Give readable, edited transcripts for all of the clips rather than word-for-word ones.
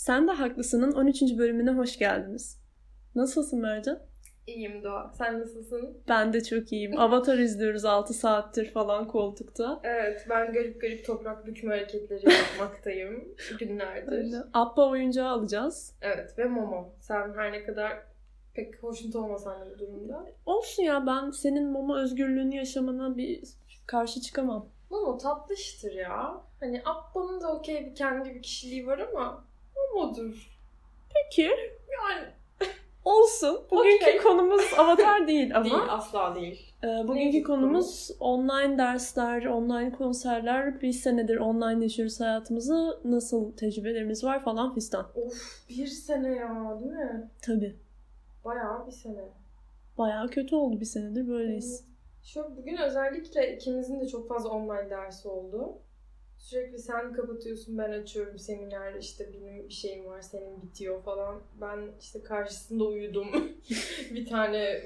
Sen de Haklısın'ın 13. bölümüne hoş geldiniz. Nasılsın Mercan? İyiyim Doğa. Sen nasılsın? Ben de çok iyiyim. Avatar izliyoruz 6 saattir falan koltukta. Evet, ben garip garip toprak bükme hareketleri yapmaktayım günlerdir. Öyle. Appa oyuncağı alacağız. Evet ve Momo. Sen her ne kadar pek hoşnut olmasan da bu durumda. Olsun ya, ben senin Momo özgürlüğünü yaşamana bir karşı çıkamam. Momo tatlıştır ya. Hani Appa'nın da okey bir kendi bir kişiliği var ama Momo'dur. Peki. Yani... Olsun. Bugünkü konumuz Avatar değil ama. Değil, asla değil. Bugünkü konumuz online dersler, online konserler, bir senedir online yaşıyoruz hayatımızı, nasıl tecrübelerimiz var falan fistan. Of, bir sene ya, değil mi? Tabii. Bayağı bir sene. Bayağı kötü oldu, bir senedir böyleyiz. Şu bugün özellikle ikimizin de çok fazla online dersi oldu. Sürekli sen kapatıyorsun, ben açıyorum seminer, işte benim bir şeyim var, senin bitiyor falan. Ben işte karşısında uyudum bir tane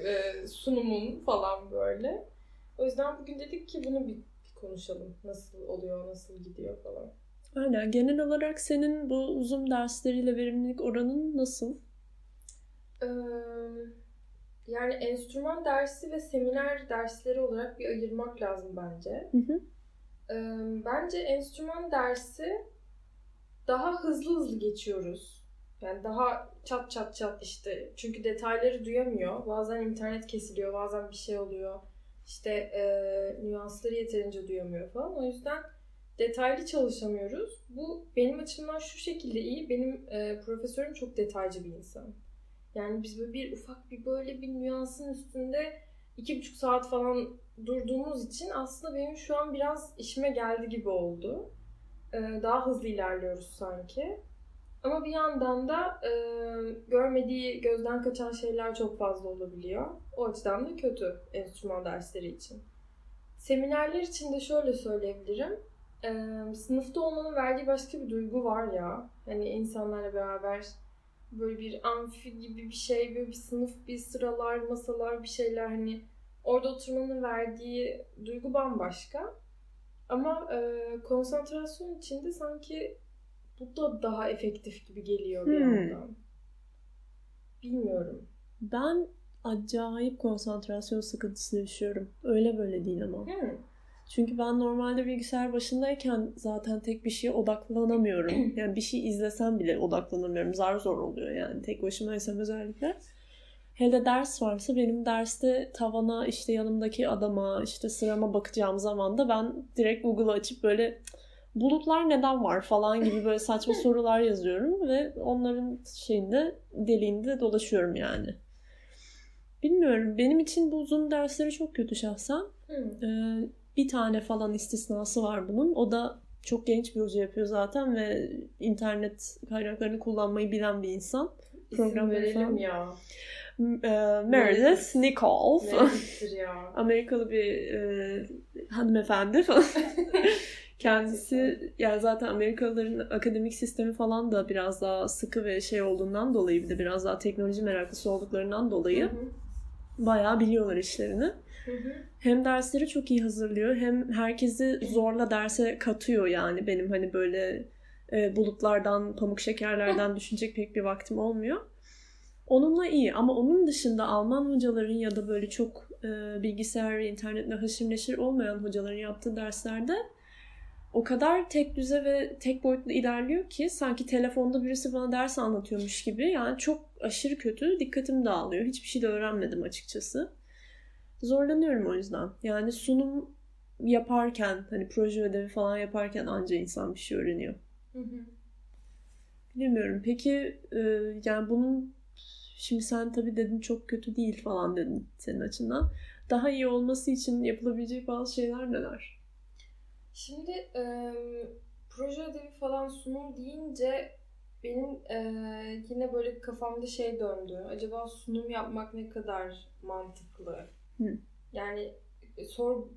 sunumun falan böyle. O yüzden bugün dedik ki bunu bir konuşalım. Nasıl oluyor, nasıl gidiyor falan. Aynen. Genel olarak senin bu uzun dersleriyle verimlilik oranın nasıl? Yani enstrüman dersi ve seminer dersleri olarak bir ayırmak lazım bence. Hı hı. Bence enstrüman dersi daha hızlı geçiyoruz. Yani daha çat işte. Çünkü detayları duyamıyor. Bazen internet kesiliyor, bazen bir şey oluyor. İşte nüansları yeterince duyamıyor falan. O yüzden detaylı çalışamıyoruz. Bu benim açımdan şu şekilde iyi. Benim profesörüm çok detaycı bir insan. Yani biz böyle bir nüansın üstünde 2,5 saat falan durduğumuz için aslında benim şu an biraz işime geldi gibi oldu. Daha hızlı ilerliyoruz sanki. Ama bir yandan da görmediği, gözden kaçan şeyler çok fazla olabiliyor. O açıdan da kötü enstrüman dersleri için. Seminerler için de şöyle söyleyebilirim. Sınıfta olmanın verdiği başka bir duygu var ya. Hani insanlarla beraber... Böyle bir amfi gibi bir şey, böyle bir sınıf, bir sıralar, masalar, bir şeyler, hani orada oturmanın verdiği duygu bambaşka. Ama konsantrasyon içinde sanki bu da daha efektif gibi geliyor bir yandan. Bilmiyorum. Ben acayip konsantrasyon sıkıntısı yaşıyorum. Öyle böyle değil ama. Çünkü ben normalde bilgisayar başındayken zaten tek bir şeye odaklanamıyorum. Yani bir şey izlesem bile odaklanamıyorum. Zar zor oluyor yani. Tek başımaysam özellikle. Hele ders varsa benim derste tavana, işte yanımdaki adama, işte sırama bakacağım zaman da ben direkt Google'ı açıp böyle bulutlar neden var falan gibi böyle saçma sorular yazıyorum ve onların deliğinde dolaşıyorum yani. Bilmiyorum. Benim için bu uzun dersleri çok kötü şahsen. Bir tane falan istisnası var bunun. O da çok genç bir hoca yapıyor zaten ve internet kaynaklarını kullanmayı bilen bir insan. İsim verelim ya. Meredith Nichols. Meredith'tir ya. Amerikalı bir hanımefendi falan. Kendisi yani zaten Amerikalıların akademik sistemi falan da biraz daha sıkı ve olduğundan dolayı, bir de biraz daha teknoloji meraklısı olduklarından dolayı bayağı biliyorlar işlerini. Hem dersleri çok iyi hazırlıyor, hem herkesi zorla derse katıyor yani. Benim hani böyle bulutlardan, pamuk şekerlerden düşünecek pek bir vaktim olmuyor. Onunla iyi ama onun dışında Alman hocaların ya da böyle çok bilgisayar ve internetle haşır neşir olmayan hocaların yaptığı derslerde o kadar tek düze ve tek boyutlu ilerliyor ki sanki telefonda birisi bana ders anlatıyormuş gibi. Yani çok aşırı kötü, dikkatim dağılıyor. Hiçbir şey de öğrenmedim açıkçası. Zorlanıyorum o yüzden. Yani sunum yaparken, hani proje ödevi falan yaparken anca insan bir şey öğreniyor. Bilmiyorum. Peki yani bunun şimdi sen tabii dedin çok kötü değil falan dedin senin açından. Daha iyi olması için yapılabilecek bazı şeyler neler? Şimdi proje ödevi falan sunum deyince benim yine böyle kafamda döndü. Acaba sunum yapmak ne kadar mantıklı? Yani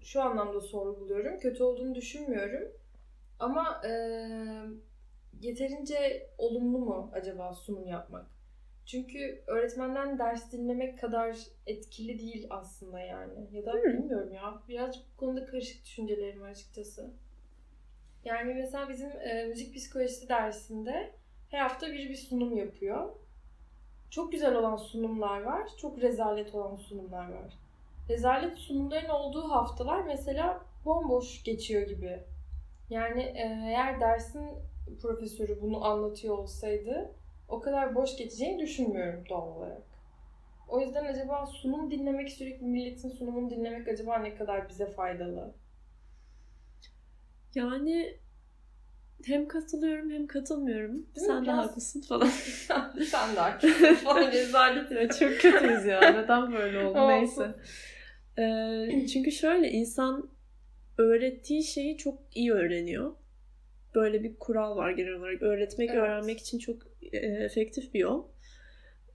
şu anlamda sorguluyorum. Kötü olduğunu düşünmüyorum. Ama yeterince olumlu mu acaba sunum yapmak? Çünkü öğretmenden ders dinlemek kadar etkili değil aslında yani. Ya da bilmiyorum ya. Birazcık bu konuda karışık düşüncelerim açıkçası. Yani mesela bizim müzik psikolojisi dersinde Her hafta bir sunum yapıyor. Çok güzel olan sunumlar var, çok rezalet olan sunumlar var. Rezalet sunumların olduğu haftalar mesela bomboş geçiyor gibi. Yani eğer dersin profesörü bunu anlatıyor olsaydı o kadar boş geçeceğini düşünmüyorum doğal olarak. O yüzden acaba sunum dinlemek, sürekli milletin sunumunu dinlemek acaba ne kadar bize faydalı? Yani hem katılıyorum hem katılmıyorum. Sen de haklısın falan. Sen de haklısın falan. Rezalet ya, çok kötüyüz ya. Neden böyle oldu? Neyse. Çünkü şöyle, insan öğrettiği şeyi çok iyi öğreniyor. Böyle bir kural var genel olarak. Öğretmek, evet, öğrenmek için çok efektif bir yol.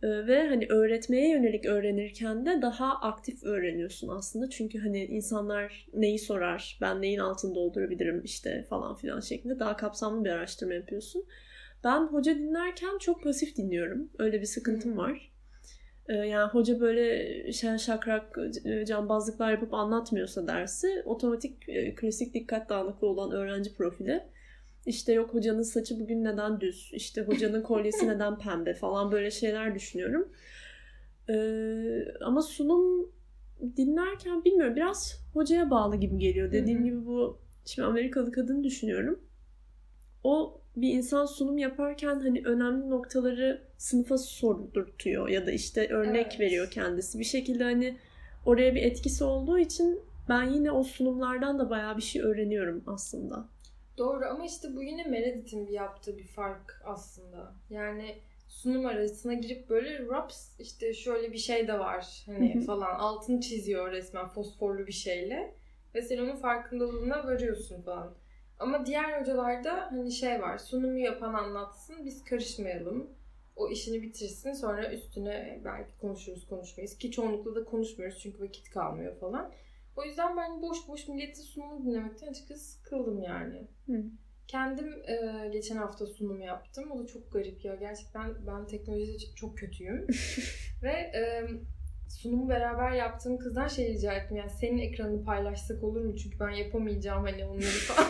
Ve hani öğretmeye yönelik öğrenirken de daha aktif öğreniyorsun aslında. Çünkü hani insanlar neyi sorar, ben neyin altını doldurabilirim işte falan filan şeklinde daha kapsamlı bir araştırma yapıyorsun. Ben hoca dinlerken çok pasif dinliyorum. Öyle bir sıkıntım var. Yani hoca böyle şen şakrak cambazlıklar yapıp anlatmıyorsa dersi, otomatik klasik dikkat dağınıklığı olan öğrenci profili. İşte yok hocanın saçı bugün neden düz, işte hocanın kolyesi neden pembe falan, böyle şeyler düşünüyorum. Ama sunum dinlerken bilmiyorum, biraz hocaya bağlı gibi geliyor. Dediğim gibi bu, şimdi Amerikalı kadını düşünüyorum. O bir insan sunum yaparken hani önemli noktaları sınıfa sordurtuyor ya da işte örnek veriyor kendisi. Bir şekilde hani oraya bir etkisi olduğu için ben yine o sunumlardan da bayağı bir şey öğreniyorum aslında. Doğru, ama işte bu yine Meredith'in yaptığı bir fark aslında. Yani sunum arasına girip böyle raps işte şöyle bir şey de var hani falan, altını çiziyor resmen fosforlu bir şeyle. Ve sen onun farkındalığına varıyorsun falan. Ama diğer hocalarda hani şey var, sunumu yapan anlatsın, biz karışmayalım. O işini bitirsin, sonra üstüne belki konuşuruz, konuşmayız. Ki çoğunlukla da konuşmuyoruz çünkü vakit kalmıyor falan. O yüzden ben boş boş milletin sunumunu dinlemekten açıkçası sıkıldım yani. Kendim geçen hafta sunum yaptım. O da çok garip ya. Gerçekten ben teknolojide çok kötüyüm. Ve sunumu beraber yaptığım kızdan şey rica ettim. Yani senin ekranını paylaşsak olur mu? Çünkü ben yapamayacağım hani onları falan.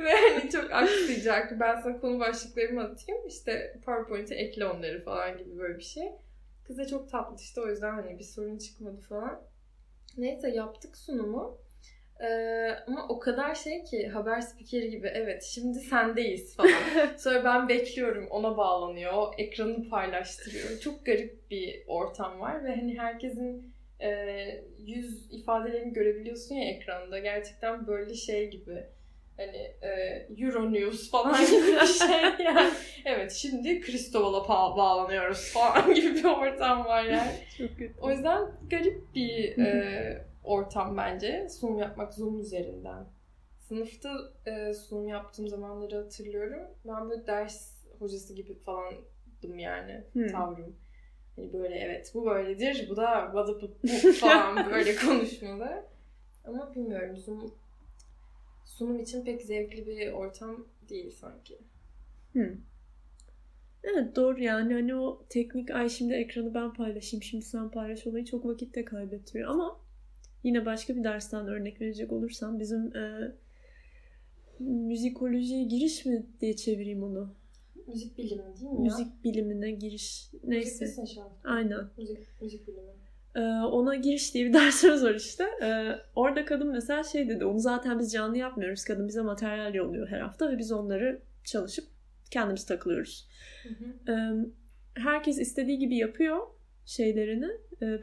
Ve hani çok aksayacaktı. Ben sana konu başlıklarımı atayım. İşte PowerPoint'e ekle onları falan gibi böyle bir şey. Kız da çok tatlı işte. O yüzden hani bir sorun çıkmadı falan. Neyse, yaptık sunumu. Ama o kadar şey ki, haber spikeri gibi, evet şimdi sendeyiz falan. Sonra ben bekliyorum, ona bağlanıyor, ekranını paylaştırıyor. Çok garip bir ortam var ve hani herkesin yüz ifadelerini görebiliyorsun ya ekranda. Gerçekten böyle şey gibi, hani Euronews falan gibi bir şey yani. Evet şimdi Kristoval'a bağlanıyoruz falan gibi bir ortam var yani. Çok kötü. O yüzden garip bir ortam bence sunum yapmak Zoom üzerinden. Sınıfta sunum yaptığım zamanları hatırlıyorum. Ben böyle ders hocası gibi falandım yani tavrım. Hani böyle evet bu böyledir, bu da bu falan böyle konuşmalı. Ama bilmiyorum, Zoom sunum için pek zevkli bir ortam değil sanki. Evet doğru, yani hani o teknik ay şimdi ekranı ben paylaşayım, şimdi sen paylaş olayı çok vakit de kaybettiriyor. Ama yine başka bir dersten örnek verecek olursam bizim müzikolojiye giriş mi diye çevireyim onu. Müzik bilimi değil mi? Müzik bilimine giriş. Neyse. Müzik misin şu an? Aynen. Müzik bilimi. Ona giriş diye bir dersimiz var işte. Orada kadın mesela şey dedi, onu zaten biz canlı yapmıyoruz. Kadın bize materyal yolluyor her hafta ve biz onları çalışıp kendimiz takılıyoruz. Herkes istediği gibi yapıyor şeylerini,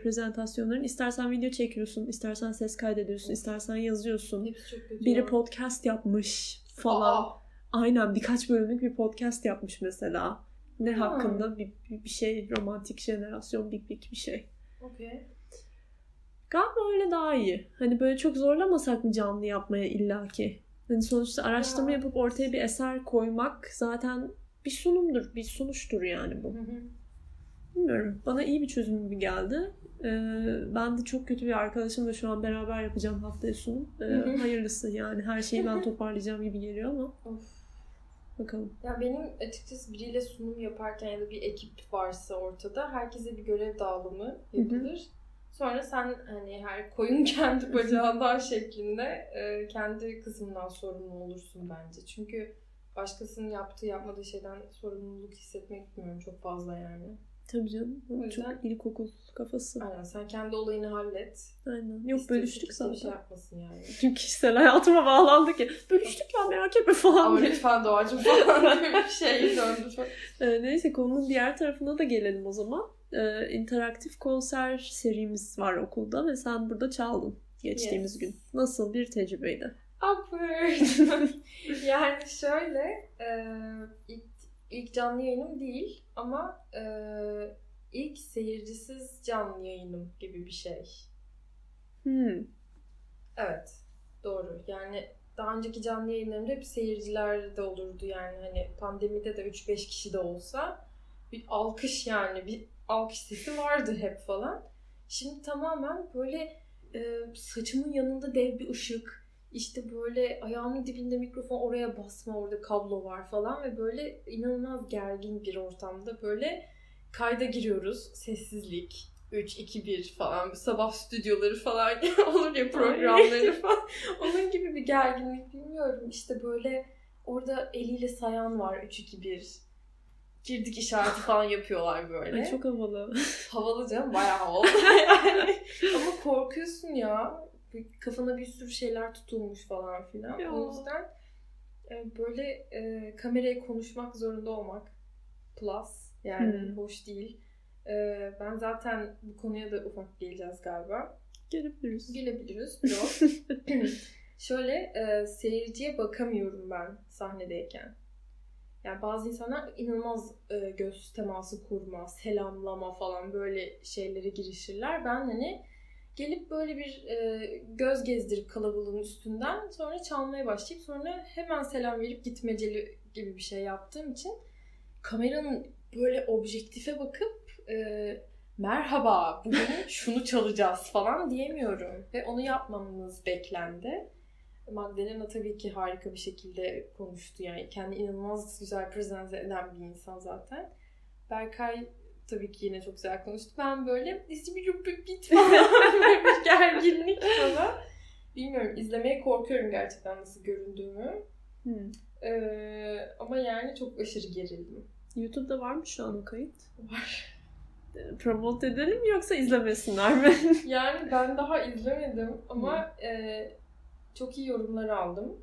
prezentasyonlarını. İstersen video çekiyorsun, istersen ses kaydediyorsun, istersen yazıyorsun. Biri podcast yapmış falan. Aynen, birkaç bölümlük bir podcast yapmış mesela. Ne hakkında? Bir şey, romantik jenerasyon, bir şey. Okay. Galiba öyle daha iyi. Hani böyle çok zorlamasak mı canlı yapmaya illaki? Yani sonuçta araştırma yapıp ortaya bir eser koymak zaten bir sunumdur, bir sonuçtur yani bu. Bilmiyorum. Bana iyi bir çözüm gibi geldi. Ben de çok kötü bir arkadaşımla şu an beraber yapacağım haftaya sunum. Hayırlısı yani. Her şeyi ben toparlayacağım gibi geliyor ama. Bakalım. Ya benim açıkçası biriyle sunum yaparken ya da bir ekip varsa ortada herkese bir görev dağılımı yapılır. Sonra sen hani her koyun kendi bacağından şeklinde kendi kısmından sorumlu olursun bence. Çünkü başkasının yaptığı, yapmadığı şeyden sorumluluk hissetmek bilmiyorum çok fazla yani. Tabii canım. Yüzden, çok ilkokul kafası. Aynen. Sen kendi olayını hallet. Aynen. Yok bölüştük zaten. Bir şey yapmasın yani. Tüm kişisel hayatıma bağlandı ki. Bölüştük ya merak etme falan. Ama lütfen Doğacığım falan gibi bir şey döndü çok. Neyse konunun diğer tarafına da gelelim o zaman. İnteraktif konser serimiz var okulda ve sen burada çaldın geçtiğimiz gün. Nasıl bir tecrübeydi? Awkward. Yani şöyle ilk canlı yayınım değil ama ilk seyircisiz canlı yayınım gibi bir şey. Evet. Doğru. Yani daha önceki canlı yayınlarımda hep seyirciler de olurdu yani hani pandemide de 3-5 kişi de olsa bir alkış yani bir alkış sesi vardı hep falan. Şimdi tamamen böyle saçımın yanında dev bir ışık. İşte böyle ayağımın dibinde mikrofon, oraya basma, orada kablo var falan ve böyle inanılmaz gergin bir ortamda böyle kayda giriyoruz. Sessizlik, 3-2-1 falan, sabah stüdyoları falan olur ya programları falan. Onun gibi bir gerginlik bilmiyorum. İşte böyle orada eliyle sayan var 3-2-1. Girdik işareti falan yapıyorlar böyle. Ay çok havalı. Havalı canım, bayağı havalı yani. Ama korkuyorsun ya. Kafana bir sürü şeyler tutulmuş falan filan. Ya. O yüzden böyle kameraya konuşmak zorunda olmak plus yani hoş değil. Ben zaten bu konuya da ufak geleceğiz galiba. Gelebiliriz. Yok. Şöyle seyirciye bakamıyorum ben sahnedeyken. Yani bazı insanlar inanılmaz göz teması kurma, selamlama falan böyle şeylere girişirler. Ben hani gelip böyle bir göz gezdirip kalabalığın üstünden sonra çalmaya başlayıp sonra hemen selam verip gitmeceli gibi bir şey yaptığım için kameranın böyle objektife bakıp merhaba bugün şunu çalacağız falan diyemiyorum. Ve onu yapmamız beklendi. Magdalena tabii ki harika bir şekilde konuştu yani kendi inanılmaz güzel prezente eden bir insan zaten. Berkay tabii ki yine çok güzel konuştu. Ben böyle bit falan bir gerginlik falan. Bilmiyorum. İzlemeye korkuyorum gerçekten nasıl göründüğümü. Ama yani çok aşırı gerildim. YouTube'da var mı şu an o kayıt? Var. Promote edelim mi yoksa izlemesinler mi? Yani ben daha izlemedim ama çok iyi yorumlar aldım.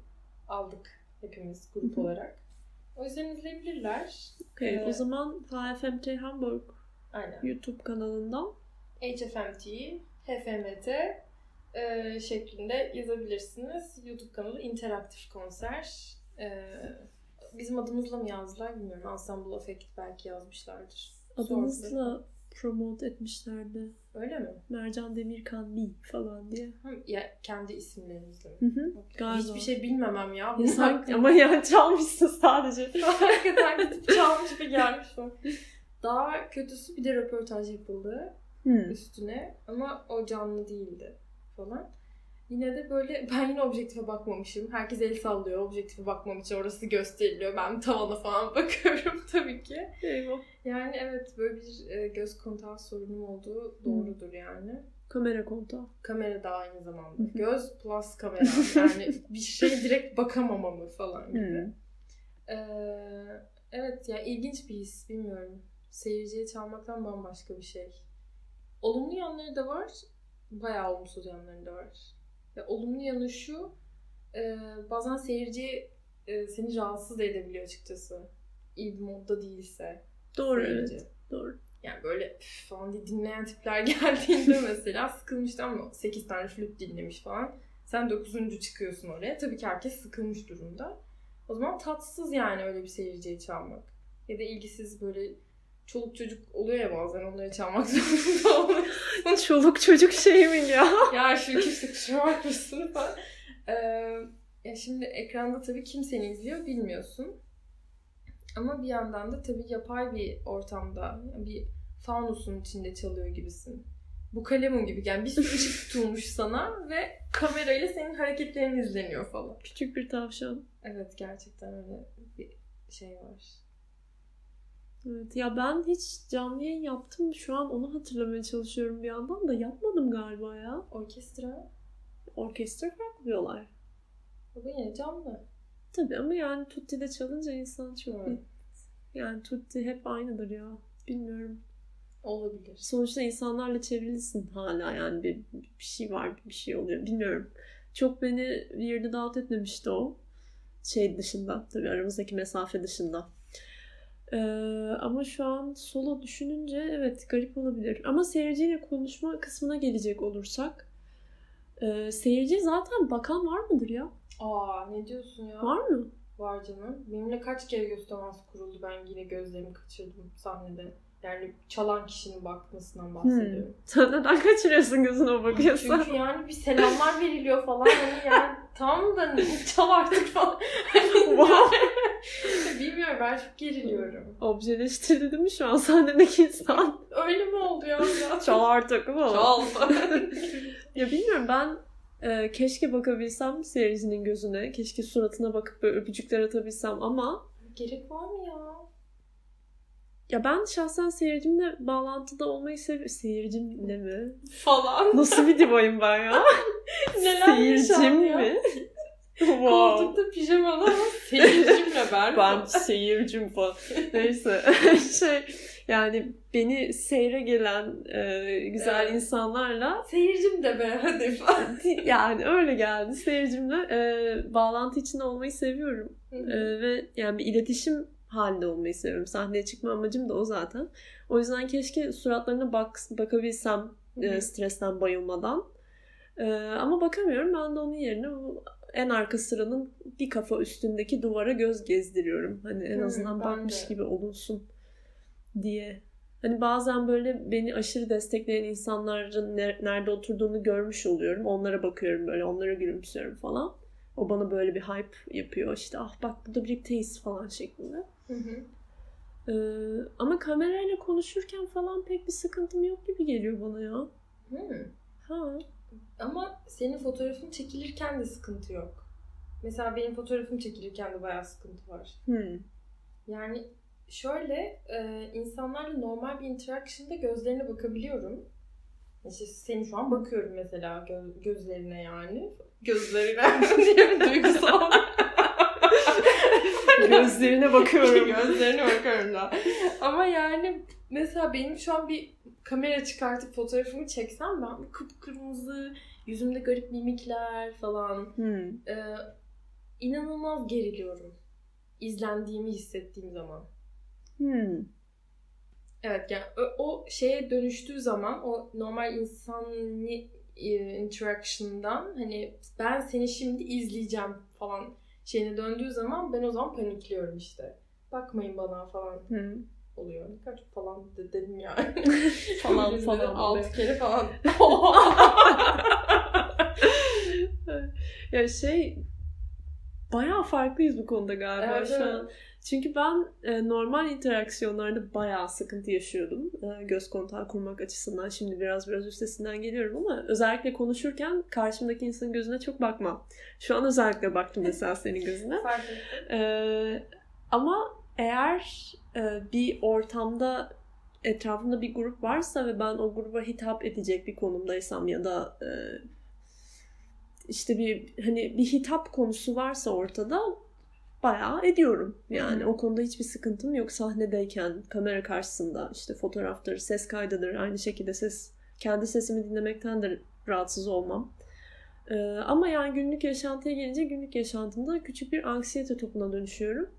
Aldık hepimiz grup olarak. O yüzden izleyebilirler. Okay, o zaman HFMT Hamburg YouTube kanalından HFMT şeklinde yazabilirsiniz. YouTube kanalı interaktif konser. Bizim adımızla mı yazdılar bilmiyorum. Asamble Effect belki yazmışlardır. Adımızla promote etmişlerdi. Öyle mi? Mercan Demirkan mi falan diye. Ya kendi isimlerimizle. Okay. Hiçbir şey bilmemem ya. Ama yani çalmışsın sadece. Hakikaten gidip çalmış bir gelmiş falan. Daha kötüsü bir de röportaj yapıldı üstüne. Ama o canlı değildi falan. Yine de böyle ben yine objektife bakmamışım. Herkes el sallıyor. Objektife bakmam için orası gösteriliyor. Ben tavana falan bakıyorum tabii ki. Eyvah. Yani evet böyle bir göz kontağı sorunum olduğu doğrudur yani. Kamera kontağı. Kamera da aynı zamanda. Göz plus kamera. Yani bir şeye direkt bakamamamı falan gibi. Evet yani ilginç bir his bilmiyorum. Seyirciye çalmaktan bambaşka bir şey. Olumlu yanları da var. Bayağı olumsuz yanları da var. Ya, olumlu yanı şu, bazen seyirci seni rahatsız edebiliyor açıkçası. İyi bir modda değilse. Doğru seyirci. Evet. Doğru. Yani böyle falan diye dinleyen tipler geldiğinde mesela sıkılmıştı ama 8 tane flüt dinlemiş falan. Sen 9. çıkıyorsun oraya. Tabii ki herkes sıkılmış durumda. O zaman tatsız yani öyle bir seyirciye çalmak. Ya da ilgisiz böyle çoluk çocuk oluyor ya bazen onları çalmak zorunda oluyor. Çoluk çocuk şey mi ya? Ya şu kimse kusura bakmasın falan. Ya şimdi ekranda tabii kimseni izliyor bilmiyorsun. Ama bir yandan da tabii yapay bir ortamda bir fanusun içinde çalıyor gibisin. Bu kalemun gibi yani bir sürü ışık tutulmuş sana ve kamerayla senin hareketlerin izleniyor falan. Küçük bir tavşan. Evet gerçekten öyle bir şey var. Evet. Ya ben hiç canlı yayın yaptım. Şu an onu hatırlamaya çalışıyorum bir yandan da yapmadım galiba ya. Orkestra farklı diyorlar. O da yine canlı. Tabii ama yani Tutti'de çalınca insan çok... Evet. Yani Tutti hep aynıdır ya. Bilmiyorum. Olabilir. Sonuçta insanlarla çevrilisin hala yani. Bir şey var, bir şey oluyor. Bilmiyorum. Çok beni bir yerde dağıt etmemişti o. Şey dışında. Tabii aramızdaki mesafe dışında. Ama şu an solo düşününce evet garip olabilir. Ama seyirciyle konuşma kısmına gelecek olursak. Seyirci zaten bakan var mıdır ya? Aa ne diyorsun ya? Var mı? Var canım. Benimle kaç kere göz teması kuruldu. Ben yine gözlerimi kaçırdım sahnede. Yani çalan kişinin bakmasından bahsediyorum. Sen neden kaçırıyorsun gözüne o bakıyorsun? Çünkü yani bir selamlar veriliyor falan. Hani yani tam da çal artık falan. Wow. Bilmiyorum ben çok geriliyorum. Objeleştirildi mi şu an sahnedeki insan? Öyle mi oldu ya? Çal artık mı? Çal. Ya bilmiyorum ben keşke bakabilsem seyircinin gözüne. Keşke suratına bakıp böyle öpücükler atabilsem ama... Gerek var mı ya? Ya ben şahsen seyircimle bağlantıda olmayı seviyorum. Seyircimle mi? Falan. Nasıl bir divayım ben ya? Neler seyircim mi? Wow. Koltukta pijamalı ama seyircimle ben seyircim falan. Neyse. Yani beni seyre gelen güzel insanlarla... Seyircim de be hadi falan. Yani öyle geldi. Seyircimle bağlantı içinde olmayı seviyorum. Ve yani bir iletişim halinde olmayı seviyorum. Sahneye çıkma amacım da o zaten. O yüzden keşke suratlarına bakabilsem stresten bayılmadan. Ama bakamıyorum. Ben de onun yerine en arka sıranın bir kafa üstündeki duvara göz gezdiriyorum. Hani en azından bakmış gibi olunsun diye. Hani bazen böyle beni aşırı destekleyen insanların nerede oturduğunu görmüş oluyorum. Onlara bakıyorum böyle. Onlara gülümsüyorum falan. O bana böyle bir hype yapıyor. İşte ah bak burada birlikteyiz falan şeklinde. Ama kamerayla konuşurken falan pek bir sıkıntım yok gibi geliyor bana ya. Ha. Ama senin fotoğrafın çekilirken de sıkıntı yok. Mesela benim fotoğrafım çekilirken de bayağı sıkıntı var. Yani şöyle insanlarla normal bir interaction'da gözlerine bakabiliyorum. İşte seni şu an bakıyorum mesela gözlerine yani. Gözlerine diye bir duygusal. Gözlerine bakıyorum. Gözlerine bakıyorum da. Ama yani mesela benim şu an bir kamera çıkartıp fotoğrafımı çeksem ben kıpkırmızı, yüzümde garip mimikler falan. İnanılmaz geriliyorum. İzlendiğimi hissettiğim zaman. Evet yani o şeye dönüştüğü zaman o normal insani interaction'dan hani ben seni şimdi izleyeceğim falan şeyine döndüğü zaman ben o zaman panikliyorum işte. Bakmayın bana falan oluyor. Kaç falan dedim yani. falan. 6 kere falan. Ya bayağı farklıyız bu konuda galiba şu an. Çünkü ben normal interaksiyonlarda bayağı sıkıntı yaşıyordum. Göz kontağı kurmak açısından. Şimdi biraz üstesinden geliyorum ama özellikle konuşurken karşımdaki insanın gözüne çok bakmam. Şu an özellikle baktım mesela senin gözüne. Ama eğer bir ortamda etrafımda bir grup varsa ve ben o gruba hitap edecek bir konumdaysam ya da... İşte bir hitap konusu varsa ortada bayağı ediyorum. Yani o konuda hiçbir sıkıntım yok. Sahnedeyken, kamera karşısında, işte fotoğraftır, ses kaydıdır. Aynı şekilde kendi sesimi dinlemekten de rahatsız olmam. Ama yani günlük yaşantıya gelince günlük yaşantımda küçük bir anksiyete topuna dönüşüyorum.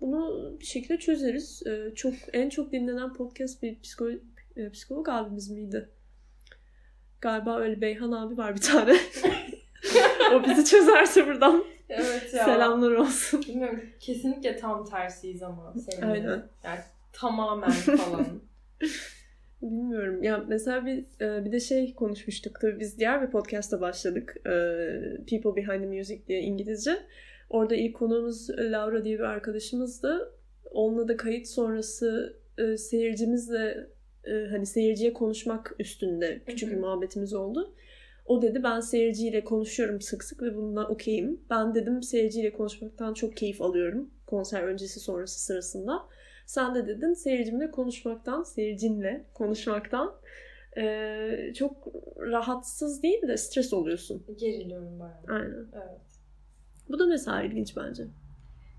Bunu bir şekilde çözeriz. En çok dinlenen podcast bir psikolog abimiz miydi? Galiba öyle Beyhan abi var bir tane. O bizi çözerse buradan. Evet ya. Selamlar olsun. Bilmiyorum. Kesinlikle tam tersiyiz ama seninle. Aynen. Yani tamamen falan. Bilmiyorum. Ya mesela bir de konuşmuştuk. Tabii biz diğer bir podcast'a başladık. People Behind the Music diye İngilizce. Orada ilk konuğumuz Laura diye bir arkadaşımızdı. Onunla da kayıt sonrası seyircimizle hani seyirciye konuşmak üstünde küçük bir muhabbetimiz oldu. O dedi ben seyirciyle konuşuyorum sık sık ve bundan okeyim. Ben dedim seyirciyle konuşmaktan çok keyif alıyorum. Konser öncesi sonrası sırasında. Sen de dedin seyircinle konuşmaktan çok rahatsız değil de stres oluyorsun. Geriliyorum bayağı. Aynen. Evet. Bu da mesela ilginç bence.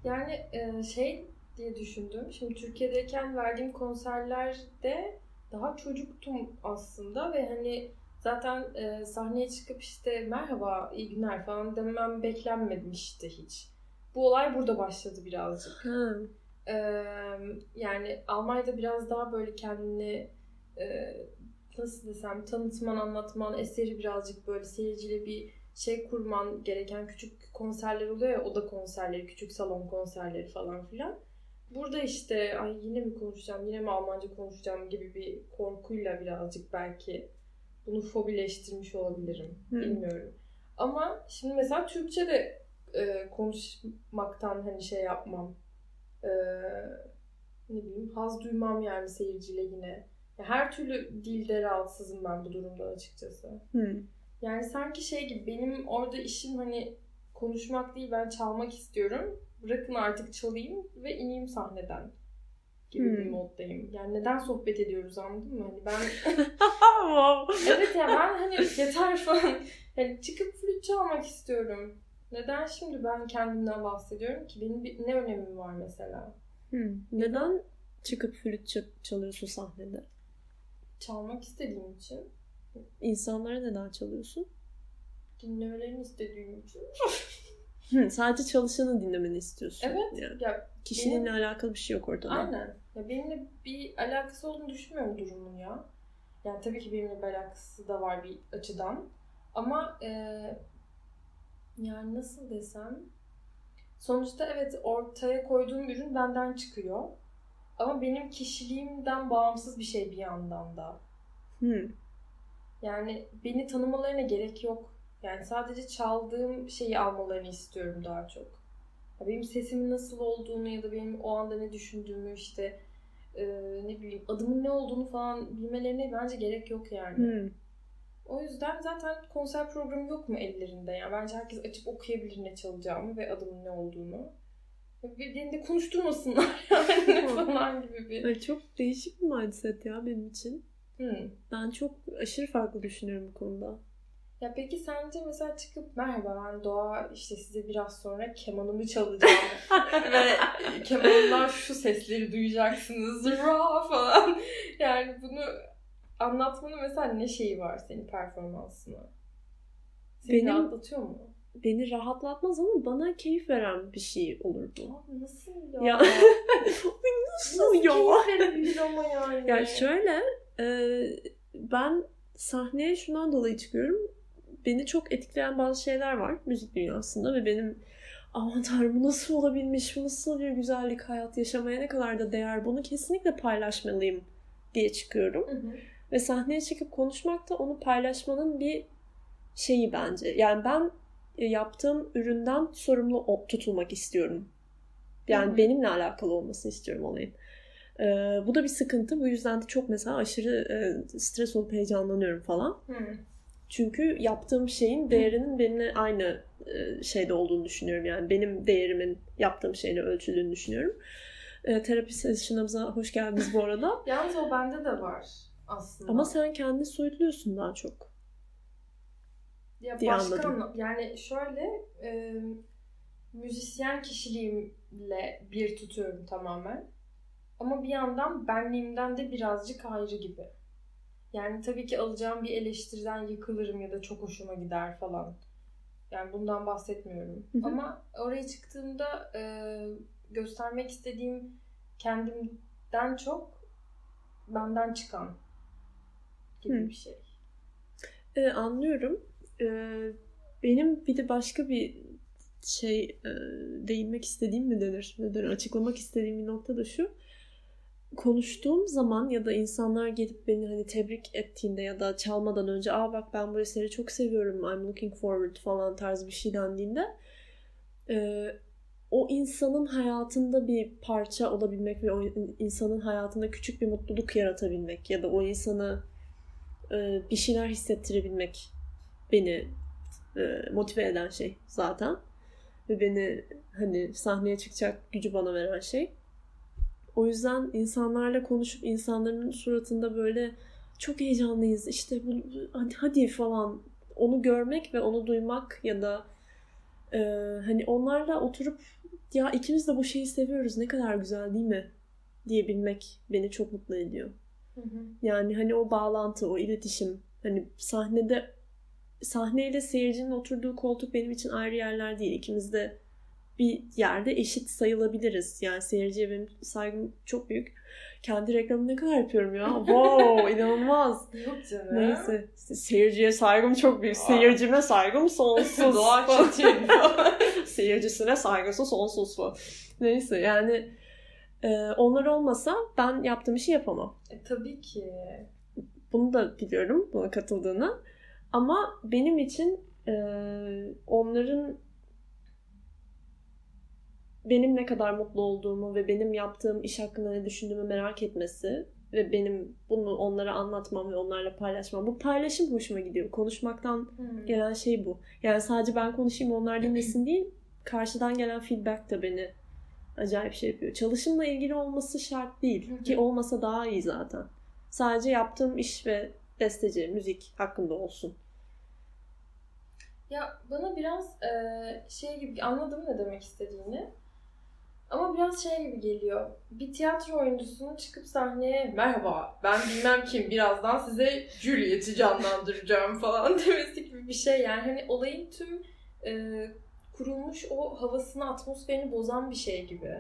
Yani şey diye düşündüm. Şimdi Türkiye'deyken verdiğim konserlerde daha çocuktum aslında ve hani zaten sahneye çıkıp işte merhaba, iyi günler falan demem beklenmemişti hiç. Bu olay burada başladı birazcık. Hmm. Yani Almanya'da biraz daha böyle kendini nasıl desem tanıtman, anlatman, eseri birazcık böyle seyirciyle bir şey kurman gereken küçük konserler oluyor ya, oda konserleri, küçük salon konserleri falan filan. Burada işte ay yine mi konuşacağım, yine mi Almanca konuşacağım gibi bir korkuyla birazcık belki bunu fobileştirmiş olabilirim. Hmm. Bilmiyorum. Ama şimdi mesela Türkçe de konuşmaktan hani şey yapmam, ne bileyim, haz duymam yani seyirciyle yine. Ya her türlü dilde rahatsızım ben bu durumda açıkçası. Hmm. Yani sanki şey gibi, benim orada işim hani konuşmak değil, ben çalmak istiyorum. Bırakın artık çalayım ve ineyim sahneden gibi bir moddayım. Yani neden sohbet ediyoruz, anladın mı? Hani ben... evet ya, ben hani yeter falan. Hani çıkıp flüt çalmak istiyorum. Neden şimdi ben kendimden bahsediyorum ki? Benim ne önemim var mesela? Neden çıkıp flüt çalıyorsun sahnede? Çalmak istediğim için. İnsanlara neden çalıyorsun? Dinlemelerini istediğim için. Sadece çalışanı dinlemeni istiyorsun. Evet. Yani. Ya, kişininle alakalı bir şey yok ortada. Aynen. Ya benimle bir alakası olduğunu düşünmüyorum durumun ya. Yani tabii ki benimle bir alakası da var bir açıdan. Ama yani nasıl desem, sonuçta evet, ortaya koyduğum ürün benden çıkıyor. Ama benim kişiliğimden bağımsız bir şey bir yandan da. Yani beni tanımalarına gerek yok. Yani sadece çaldığım şeyi almalarını istiyorum daha çok. Ya benim sesimin nasıl olduğunu ya da benim o anda ne düşündüğümü işte ne bileyim adımın ne olduğunu falan bilmelerine bence gerek yok yani. O yüzden zaten konser programı yok mu ellerinde? Yani bence herkes açıp okuyabilir ne çalacağımı ve adımın ne olduğunu. Birliğinde konuşturmasınlar yani falan gibi bir... Ay, çok değişik bir mindset ya benim için. Ben çok aşırı farklı düşünüyorum bu konuda. Ya peki sence mesela çıkıp merhaba ben Doğa, işte size biraz sonra kemanımı çalacağım ve kemanlar şu sesleri duyacaksınız raw falan, yani bunu anlatmanın mesela ne şeyi var senin performansına? Seni rahatlatıyor mu? Beni rahatlatmaz ama bana keyif veren bir şey olurdu. Abi nasıl ya? Ya. Nasıl ya? Keyif verebilir ama yani. Yani şöyle, ben sahneye şundan dolayı çıkıyorum. Beni çok etkileyen bazı şeyler var müzik dünyasında ve benim aman tanrım bu nasıl olabilmiş, bu nasıl bir güzellik, hayat yaşamaya ne kadar da değer, bunu kesinlikle paylaşmalıyım diye çıkıyorum. Hı hı. Ve sahneye çıkıp konuşmak da onu paylaşmanın bir şeyi bence. Yani ben yaptığım üründen sorumlu tutulmak istiyorum. Yani benimle alakalı olmasını istiyorum olayın. Bu da bir sıkıntı. Bu yüzden de çok mesela aşırı stres olup heyecanlanıyorum falan. Çünkü yaptığım şeyin değerinin benimle aynı şeyde olduğunu düşünüyorum. Yani benim değerimin yaptığım şeyle ölçüldüğünü düşünüyorum. Terapi session'ımıza hoş geldiniz bu arada. Yalnız o bende de var aslında. Ama sen kendini soyutluyorsun daha çok. Ya başka, yani şöyle müzisyen kişiliğimle bir tutuyorum tamamen. Ama bir yandan benliğimden de birazcık ayrı gibi. Yani tabii ki alacağım bir eleştiriden yıkılırım ya da çok hoşuma gider falan. Yani bundan bahsetmiyorum. Hı hı. Ama oraya çıktığımda göstermek istediğim kendimden çok benden çıkan gibi bir şey. Anlıyorum. Benim bir de başka bir şey değinmek istediğim mi denir? Açıklamak istediğim bir nokta da şu. Konuştuğum zaman ya da insanlar gelip beni hani tebrik ettiğinde ya da çalmadan önce aa bak ben bu eseri çok seviyorum, I'm looking forward falan tarzı bir şey dendiğinde o insanın hayatında bir parça olabilmek ve o insanın hayatında küçük bir mutluluk yaratabilmek ya da o insana bir şeyler hissettirebilmek beni motive eden şey zaten. Ve beni hani sahneye çıkacak gücü bana veren şey. O yüzden insanlarla konuşup insanların suratında böyle çok heyecanlıyız işte hadi falan onu görmek ve onu duymak ya da hani onlarla oturup ya ikimiz de bu şeyi seviyoruz, ne kadar güzel değil mi diyebilmek beni çok mutlu ediyor. Hı hı. Yani hani o bağlantı, o iletişim, hani sahneyle seyircinin oturduğu koltuk benim için ayrı yerler değil. İkimiz de bir yerde eşit sayılabiliriz. Yani seyirciye benim saygım çok büyük. Kendi reklamımı ne kadar yapıyorum ya. Wow, inanılmaz. Yok canım. Neyse. Seyirciye saygım çok büyük. Seyircime saygım sonsuz. Doğa çiçeğim. Seyircisine saygısı sonsuz falan. Neyse yani onlar olmasa ben yaptığım işi yapamam. Tabii ki. Bunu da biliyorum, buna katıldığını. Ama benim için onların benim ne kadar mutlu olduğumu ve benim yaptığım iş hakkında ne düşündüğümü merak etmesi ve benim bunu onlara anlatmam ve onlarla paylaşmam. Bu paylaşım hoşuma gidiyor. Konuşmaktan gelen şey bu. Yani sadece ben konuşayım onlar dinlesin değil. Karşıdan gelen feedback da beni acayip şey yapıyor. Çalışımla ilgili olması şart değil. Ki olmasa daha iyi zaten. Sadece yaptığım iş ve besteci, müzik hakkında olsun. Ya bana biraz şey gibi, anladım ne demek istediğini. Ama biraz şey gibi geliyor. Bir tiyatro oyuncusunun çıkıp sahneye merhaba ben bilmem kim birazdan size Juliet'i canlandıracağım falan demesi gibi bir şey. Yani hani olayın tüm kurulmuş o havasını, atmosferini bozan bir şey gibi.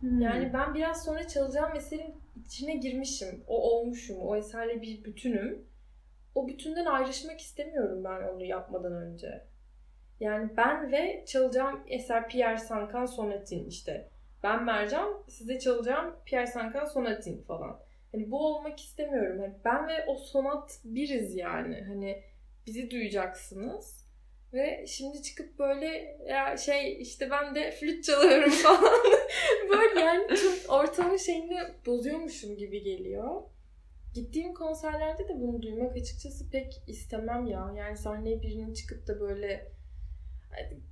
Hmm. Yani ben biraz sonra çalacağım eserin içine girmişim. O olmuşum. O eserle bir bütünüm. O bütünden ayrışmak istemiyorum ben onu yapmadan önce. Yani ben ve çalacağım eser Pierre Sankan sonatin işte. Ben Mercan, size çalacağım Pierre Sankan sonatin falan. Hani bu olmak istemiyorum. Hani ben ve o sonat biriz yani. Hani bizi duyacaksınız. Ve şimdi çıkıp böyle ya şey işte ben de flüt çalıyorum falan. Böyle yani tüm ortamın şeyini bozuyormuşum gibi geliyor. Gittiğim konserlerde de bunu duymak açıkçası pek istemem ya. Yani sahneye birinin çıkıp da böyle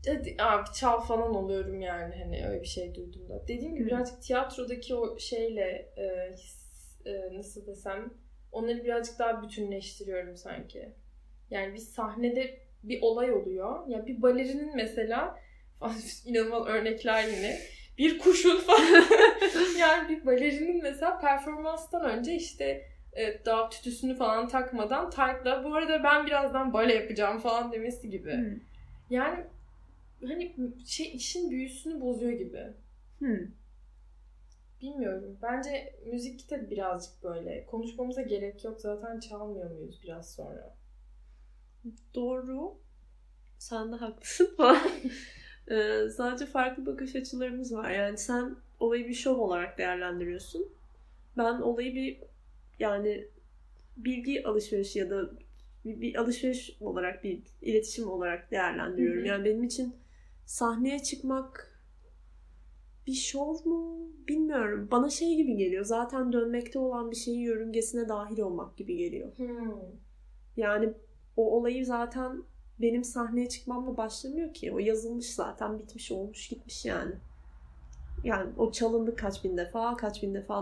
hadi abi çal falan oluyorum yani hani öyle bir şey duyduğumda. Dediğim gibi birazcık tiyatrodaki o şeyle nasıl desem onları birazcık daha bütünleştiriyorum sanki. Yani bir sahnede bir olay oluyor. Ya bir balerinin mesela inanılmaz örnekler yine. Bir kuşun falan. Yani bir balerinin mesela performanstan önce işte daha tütüsünü falan takmadan tartla bu arada ben birazdan bale yapacağım falan demesi gibi. Hmm. Yani hani şey işin büyüsünü bozuyor gibi. Hmm. Bilmiyorum. Bence müzikte de birazcık böyle. Konuşmamıza gerek yok. Zaten çalmıyor muyuz biraz sonra? Doğru. Sen de haklısın falan. Sadece farklı bakış açılarımız var. Yani sen olayı bir şov olarak değerlendiriyorsun. Ben olayı bir yani bilgi alışverişi ya da bir alışveriş olarak, bir iletişim olarak değerlendiriyorum. Hı hı. Yani benim için sahneye çıkmak bir şov mu? Bilmiyorum. Bana şey gibi geliyor. Zaten dönmekte olan bir şeyin yörüngesine dahil olmak gibi geliyor. Hı. Yani o olayı zaten benim sahneye çıkmamla başlamıyor ki. O yazılmış zaten, bitmiş, olmuş, gitmiş yani. Yani o çalındı kaç bin defa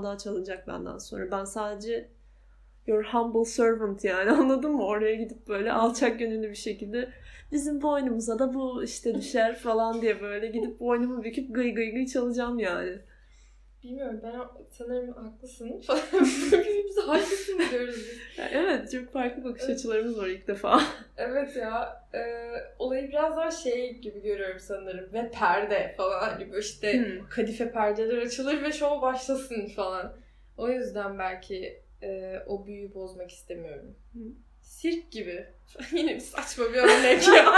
daha çalınacak benden sonra. Ben sadece your humble servant yani, anladın mı? Oraya gidip böyle alçak gönüllü bir şekilde bizim boynumuza da bu işte düşer falan diye böyle gidip boynumu büküp gıy gıy gıy çalacağım yani. Bilmiyorum, ben sanırım haklısın falan. Biz haklısın diyoruz biz. Yani evet, çok farklı bakış açılarımız var ilk defa. Evet ya. Olayı biraz daha şey gibi görüyorum sanırım. Ve perde falan gibi işte kadife perdeler açılır ve şov başlasın falan. O yüzden belki o büyüyü bozmak istemiyorum. Sirk gibi. Yine saçma bir örnek ya.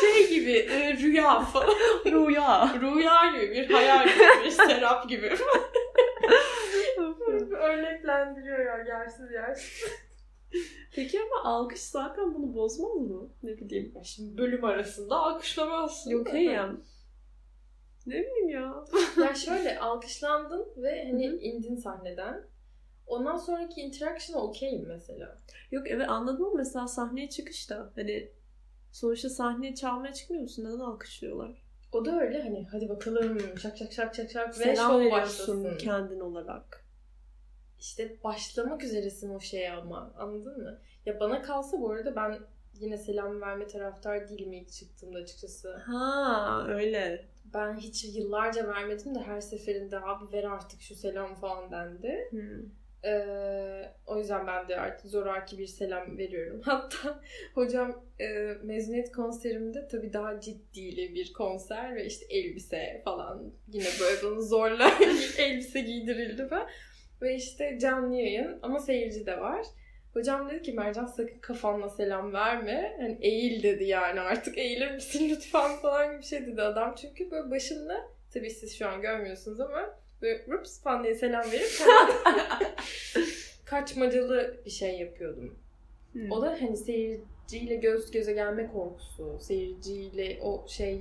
Şey gibi, rüya falan. Rüya gibi, bir hayal gibi, bir serap gibi. Örneklendiriyor ya, yersiz yersiz. Peki ama alkış zaten bunu bozmaz mı? Ne bileyim. Ya şimdi bölüm arasında alkışlamazsın. Yok ya. Ne bileyim ya. Ya şöyle, alkışlandın ve hani indin sahneden. Ondan sonraki interaction'a okeyim mesela. Yok evet, anladım ama mesela sahneye çıkışta hani sonuçta sahneye çalmaya çıkmıyor musun? Neden alkışlıyorlar? O da öyle hani hadi bakalım şak şak ve şov başlasın kendin olarak. İşte başlamak üzeresin o şeye ama, anladın mı? Ya bana kalsa bu arada ben yine selam verme taraftar değilim ilk çıktığımda açıkçası. Ha öyle. Ben hiç yıllarca vermedim de her seferinde abi ver artık şu selam falan dendi. O yüzden ben de artık zoraki bir selam veriyorum. Hatta hocam mezuniyet konserimde tabii daha ciddili bir konser ve işte elbise falan yine böyle bunu zorla elbise giydirildi falan. Ve işte canlı yayın ama seyirci de var. Hocam dedi ki Mercan sakın kafanla selam verme. Yani eğil dedi yani artık eğilir misin lütfen falan gibi bir şey dedi adam. Çünkü böyle başınla tabii siz şu an görmüyorsunuz ama böyle rups falan diye selam verip kaçmacalı bir şey yapıyordum. O da hani seyirciyle göz göze gelme korkusu. Seyirciyle o şey...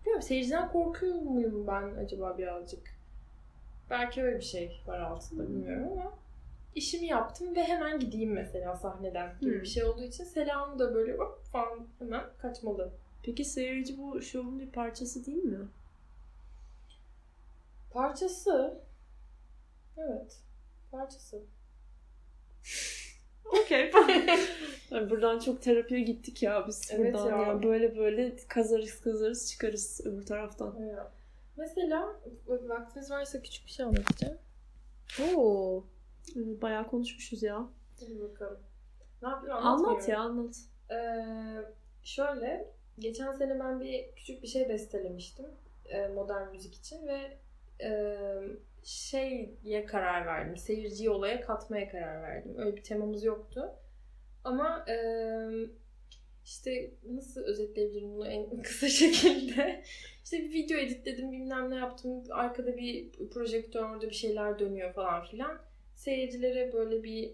Bilmiyorum seyirciden korkuyor muyum ben acaba birazcık? Belki öyle bir şey var altında bilmiyorum ama işimi yaptım ve hemen gideyim mesela sahneden gibi bir şey olduğu için selamı da böyle hop falan hemen kaçmalı. Peki seyirci bu şovun bir parçası değil mi? Parçası. Evet. Parçası. Okey. Yani buradan çok terapiye gittik ya biz. Evet buradan ya. Yani böyle kazarız çıkarız öbür taraftan. Evet. Mesela vaktiniz varsa küçük bir şey anlatacağım. Oo. Bayağı konuşmuşuz ya. Hadi bakalım. Ne yapıyorsun? Anlat. Şöyle. Geçen sene ben küçük bir şey bestelemiştim. Modern müzik için ve şeye karar verdim. Seyirciyi olaya katmaya karar verdim. Öyle bir temamız yoktu. Ama işte nasıl özetleyebilirim bunu en kısa şekilde? İşte bir video editledim, bilmem ne yaptım. Arkada bir projektörde bir şeyler dönüyor falan filan. Seyircilere böyle bir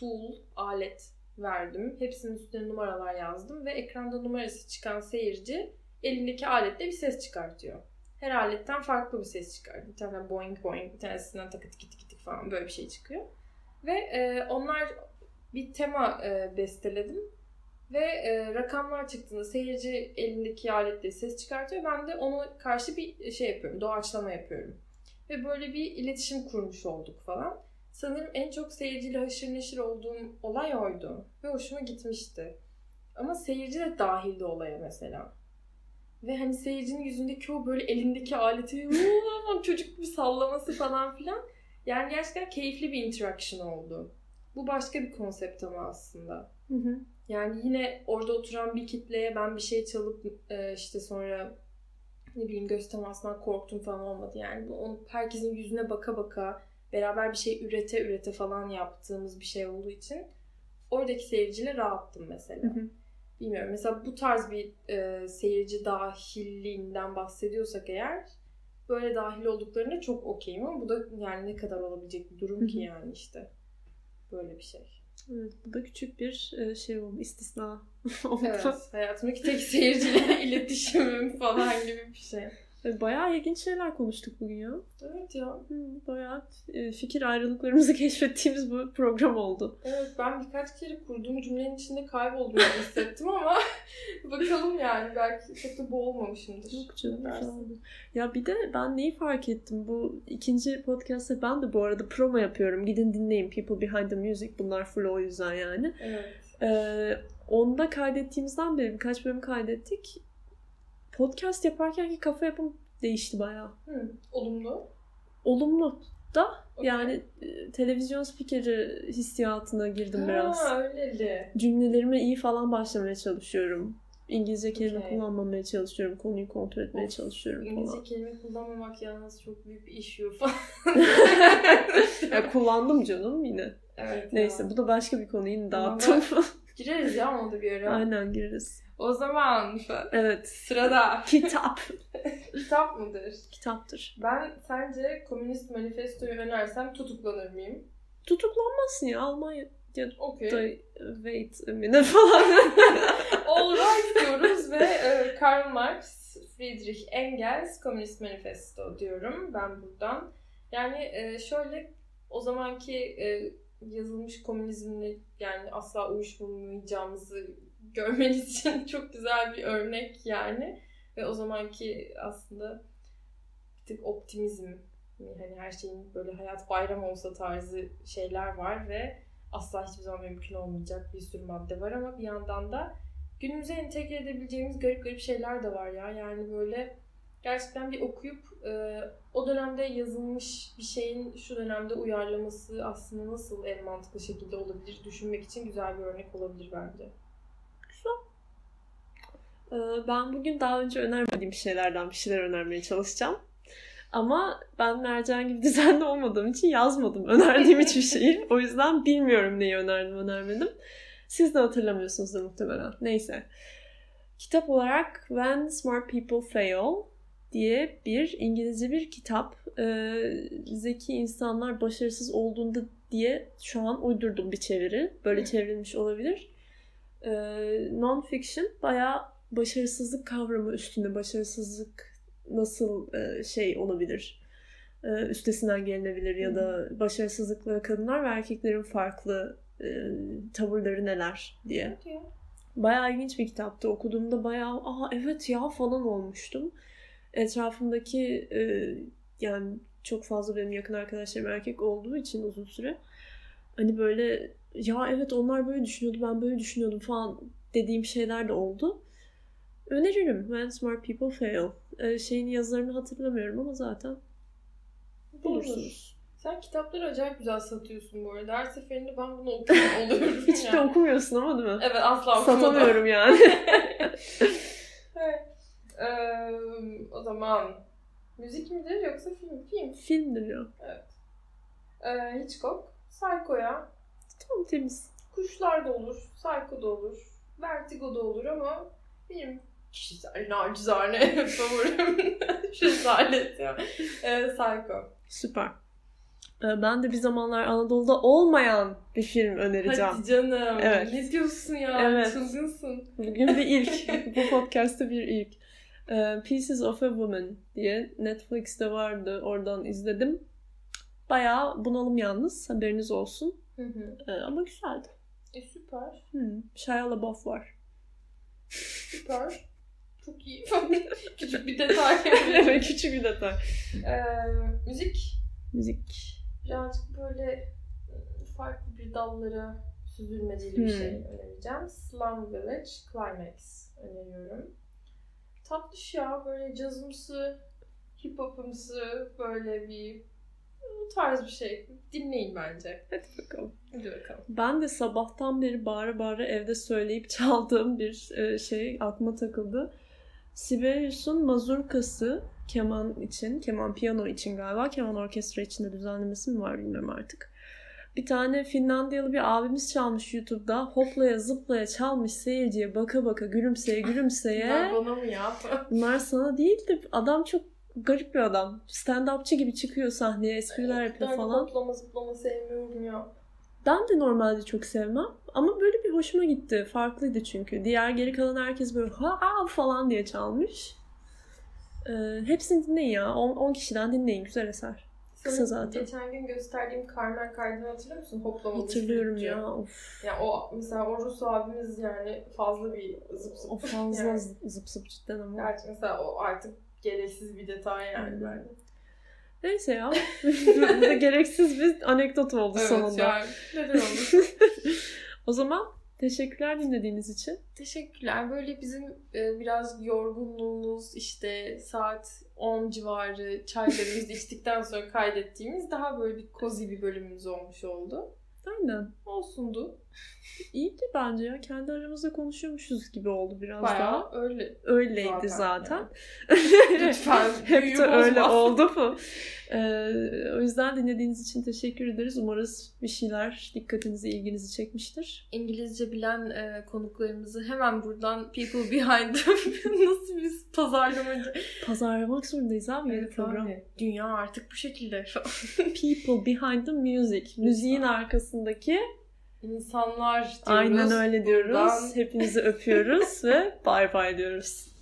tool, alet verdim. Hepsinin üstüne numaralar yazdım ve ekranda numarası çıkan seyirci elindeki aletle bir ses çıkartıyor. Her aletten farklı bir ses çıkartıyor. Bir tane boing boing, bir tanesinden takıt git git falan böyle bir şey çıkıyor. Ve onlar bir tema besteledim ve rakamlar çıktığında seyirci elindeki aletle ses çıkartıyor. Ben de ona karşı bir şey yapıyorum, doğaçlama yapıyorum. Ve böyle bir iletişim kurmuş olduk falan. Sanırım en çok seyirciyle haşır neşir olduğum olay oydu. Ve hoşuma gitmişti. Ama seyirci de dahildi olaya mesela. Ve hani seyircinin yüzündeki o böyle elindeki aleti çocuk gibi sallaması falan filan. Yani gerçekten keyifli bir interaction oldu. Bu başka bir konsept ama aslında. Yani yine orada oturan bir kitleye ben bir şey çalıp işte sonra... Ne bileyim göz temasından korktum falan olmadı yani. Onu herkesin yüzüne baka baka beraber bir şey ürete falan yaptığımız bir şey olduğu için oradaki seyirciyle rahattım mesela. Bilmiyorum mesela bu tarz bir seyirci dahilliğinden bahsediyorsak eğer böyle dahil olduklarına çok okeyim ama bu da yani ne kadar olabilecek bir durum ki yani işte böyle bir şey. Evet, bu da küçük bir şey oldu, istisna oldu. Evet, hayatımdaki tek seyirciyle iletişimim falan gibi bir şey. Bayağı ilginç şeyler konuştuk bugün ya. Evet ya. Bayağı fikir ayrılıklarımızı keşfettiğimiz bu program oldu. Evet, ben birkaç kere kurduğum cümlenin içinde kaybolduğumu hissettim ama bakalım yani belki çok da boğulmamışımdır. Yok canım. Ya bir de ben neyi fark ettim? Bu ikinci podcast'ta ben de bu arada promo yapıyorum. Gidin dinleyin People Behind the Music. Bunlar full o yüzden yani. Evet. Onda kaydettiğimizden beri birkaç bölüm kaydettik. Podcast yaparkenki kafa yapım değişti bayağı. Olumlu? Olumlu da okay. Yani televizyon spikeri hissiyatına girdim biraz. Ha öyleli. Cümlelerime iyi falan başlamaya çalışıyorum. İngilizce kelime kullanmamaya çalışıyorum. Konuyu kontrol etmeye çalışıyorum falan. İngilizce kelime kullanmamak yalnız çok büyük bir issue falan. Ya kullandım canım yine. Evet. Neyse ya. Bu da başka bir konuyu yine dağıttım. Gireriz ya onu da bir ara. Aynen gireriz. O zaman evet. Sırada kitap. Kitap mıdır? Kitaptır. Ben sence Komünist Manifesto'yu önersem tutuklanır mıyım? Tutuklanmazsın ya. Almanya'da okay. Wait a minute falan. Alright diyoruz ve Karl Marx, Friedrich Engels, Komünist Manifesto diyorum ben buradan. Yani şöyle o zamanki yazılmış komünizmle yani asla uyuşmayacağımızı görmeniz için çok güzel bir örnek yani. Ve o zamanki aslında bir tık optimizm, hani her şeyin böyle hayat bayram olsa tarzı şeyler var ve asla hiçbir zaman mümkün olmayacak bir sürü madde var ama bir yandan da günümüze entegre edebileceğimiz garip garip şeyler de var ya. Yani böyle gerçekten bir okuyup o dönemde yazılmış bir şeyin şu dönemde uyarlaması aslında nasıl en mantıklı şekilde olabilir düşünmek için güzel bir örnek olabilir bence. Ben bugün daha önce önermediğim şeylerden bir şeyler önermeye çalışacağım. Ama ben Mercan gibi düzenli olmadığım için yazmadım önerdiğim hiçbir şeyi. O yüzden bilmiyorum neyi önerdim, önermedim. Siz de hatırlamıyorsunuzdur muhtemelen. Neyse. Kitap olarak When Smart People Fail diye bir İngilizce bir kitap. Zeki insanlar başarısız olduğunda diye şu an uydurdum bir çeviri. Böyle çevrilmiş olabilir. Non-fiction bayağı başarısızlık kavramı üstünde. Başarısızlık nasıl şey olabilir, üstesinden gelinebilir ya da başarısızlıklara kadınlar ve erkeklerin farklı tavırları neler diye. Bayağı ilginç bir kitaptı. Okuduğumda bayağı "Aa evet ya" falan olmuştum. Etrafımdaki yani çok fazla benim yakın arkadaşlarım erkek olduğu için uzun süre hani böyle "ya evet onlar böyle düşünüyordu, ben böyle düşünüyordum" falan dediğim şeyler de oldu. Öneririm. When Smart People Fail. Şeyin yazarını hatırlamıyorum ama zaten bulursunuz. Sen kitapları acayip güzel satıyorsun bu arada. Her seferinde ben bunu okuyorum oluyorum. Hiç yani. De okumuyorsun ama değil mi? Evet asla okumadım. Satamıyorum yani. Evet. O zaman müzik midir yoksa film? Film. Filmdir ya. Evet. Hitchcock. Psycho'ya. Tam temiz. Kuşlar da olur. Psycho da olur. Vertigo da olur ama benim kişisel nacizane favorim şu zalet ya. Psycho. Süper. Ben de bir zamanlar Anadolu'da olmayan bir film önereceğim. Hadi canım. Evet. Ne diyorsun ya? Evet. Çılgınsın. Bugün bir ilk. Bu podcast'ta bir ilk. Pieces of a Woman diye Netflix'te vardı. Oradan izledim. Bayağı bunalım yalnız. Haberiniz olsun. Hı. Ama güzeldi. Süper. Shia LaBeouf var. Süper. Çok iyi. Küçük bir detay. Evet, küçük bir detay. Müzik. Müzik. Birazcık böyle farklı bir dallara süzülmeceli bir şey önereceğim. Slum Village Climax öneriyorum. Tatlış ya, böyle cazımsı, hip hopumsu, böyle bir bu tarz bir şey. Dinleyin bence. Hadi bakalım. Hadi bakalım. Ben de sabahtan beri bağıra bağıra evde söyleyip çaldığım bir şey aklıma takıldı. Sibelius'un mazurkası keman için, keman piyano için galiba, keman orkestra içinde düzenlemesi mi var bilmiyorum artık. Bir tane Finlandiyalı bir abimiz çalmış YouTube'da. Hoplaya zıplaya çalmış, seyirciye baka baka gülümseye gülümseye. Bunlar bana mı ya? Bunlar sana değil de adam çok garip bir adam. Stand-upçı gibi çıkıyor sahneye, espriler yapıyor falan. Ben toplama sevmiyorum ya. Ben de normalde çok sevmem. Ama böyle bir hoşuma gitti. Farklıydı çünkü. Diğer geri kalan herkes böyle ha falan diye çalmış. Hepsini dinleyin ya. 10 kişiden dinleyin. Güzel eser. Kısa zaten. Geçen gün gösterdiğim Carmen kaydını hatırlıyor musun? Hoplamalı. Hatırlıyorum ya. Of. Ya o mesela o Rus abimiz yani fazla bir zıp zıp. O fazla yani. Zıp zıp cidden ama. Gerçi mesela o artık gereksiz bir detay yani bence. Neyse ya. Burada gereksiz bir anekdot oldu evet, sonunda. Yani. Neden oldu? O zaman teşekkürler dinlediğiniz için. Teşekkürler. Böyle bizim biraz yorgunluğumuz işte saat 10 civarı çaylarımızı içtikten sonra kaydettiğimiz daha böyle bir cozy bir bölümümüz olmuş oldu. Aynen. Olsundu. İyiydi bence ya. Kendi aramızda konuşuyormuşuz gibi oldu biraz. Bayağı daha. Öyleydi zaten. Yani. Lütfen. Hep de öyle oldu mu? O yüzden dinlediğiniz için teşekkür ederiz. Umarız bir şeyler dikkatinizi, ilginizi çekmiştir. İngilizce bilen konuklarımızı hemen buradan People Behind nasıl bir pazarlamacı? Pazarlamak zorundayız abi. Evet, program. Abi. Dünya artık bu şekilde. People Behind the Music. Müziğin arkasındaki insanlar diyoruz. Aynen öyle diyoruz. Hepinizi öpüyoruz ve bye bye diyoruz.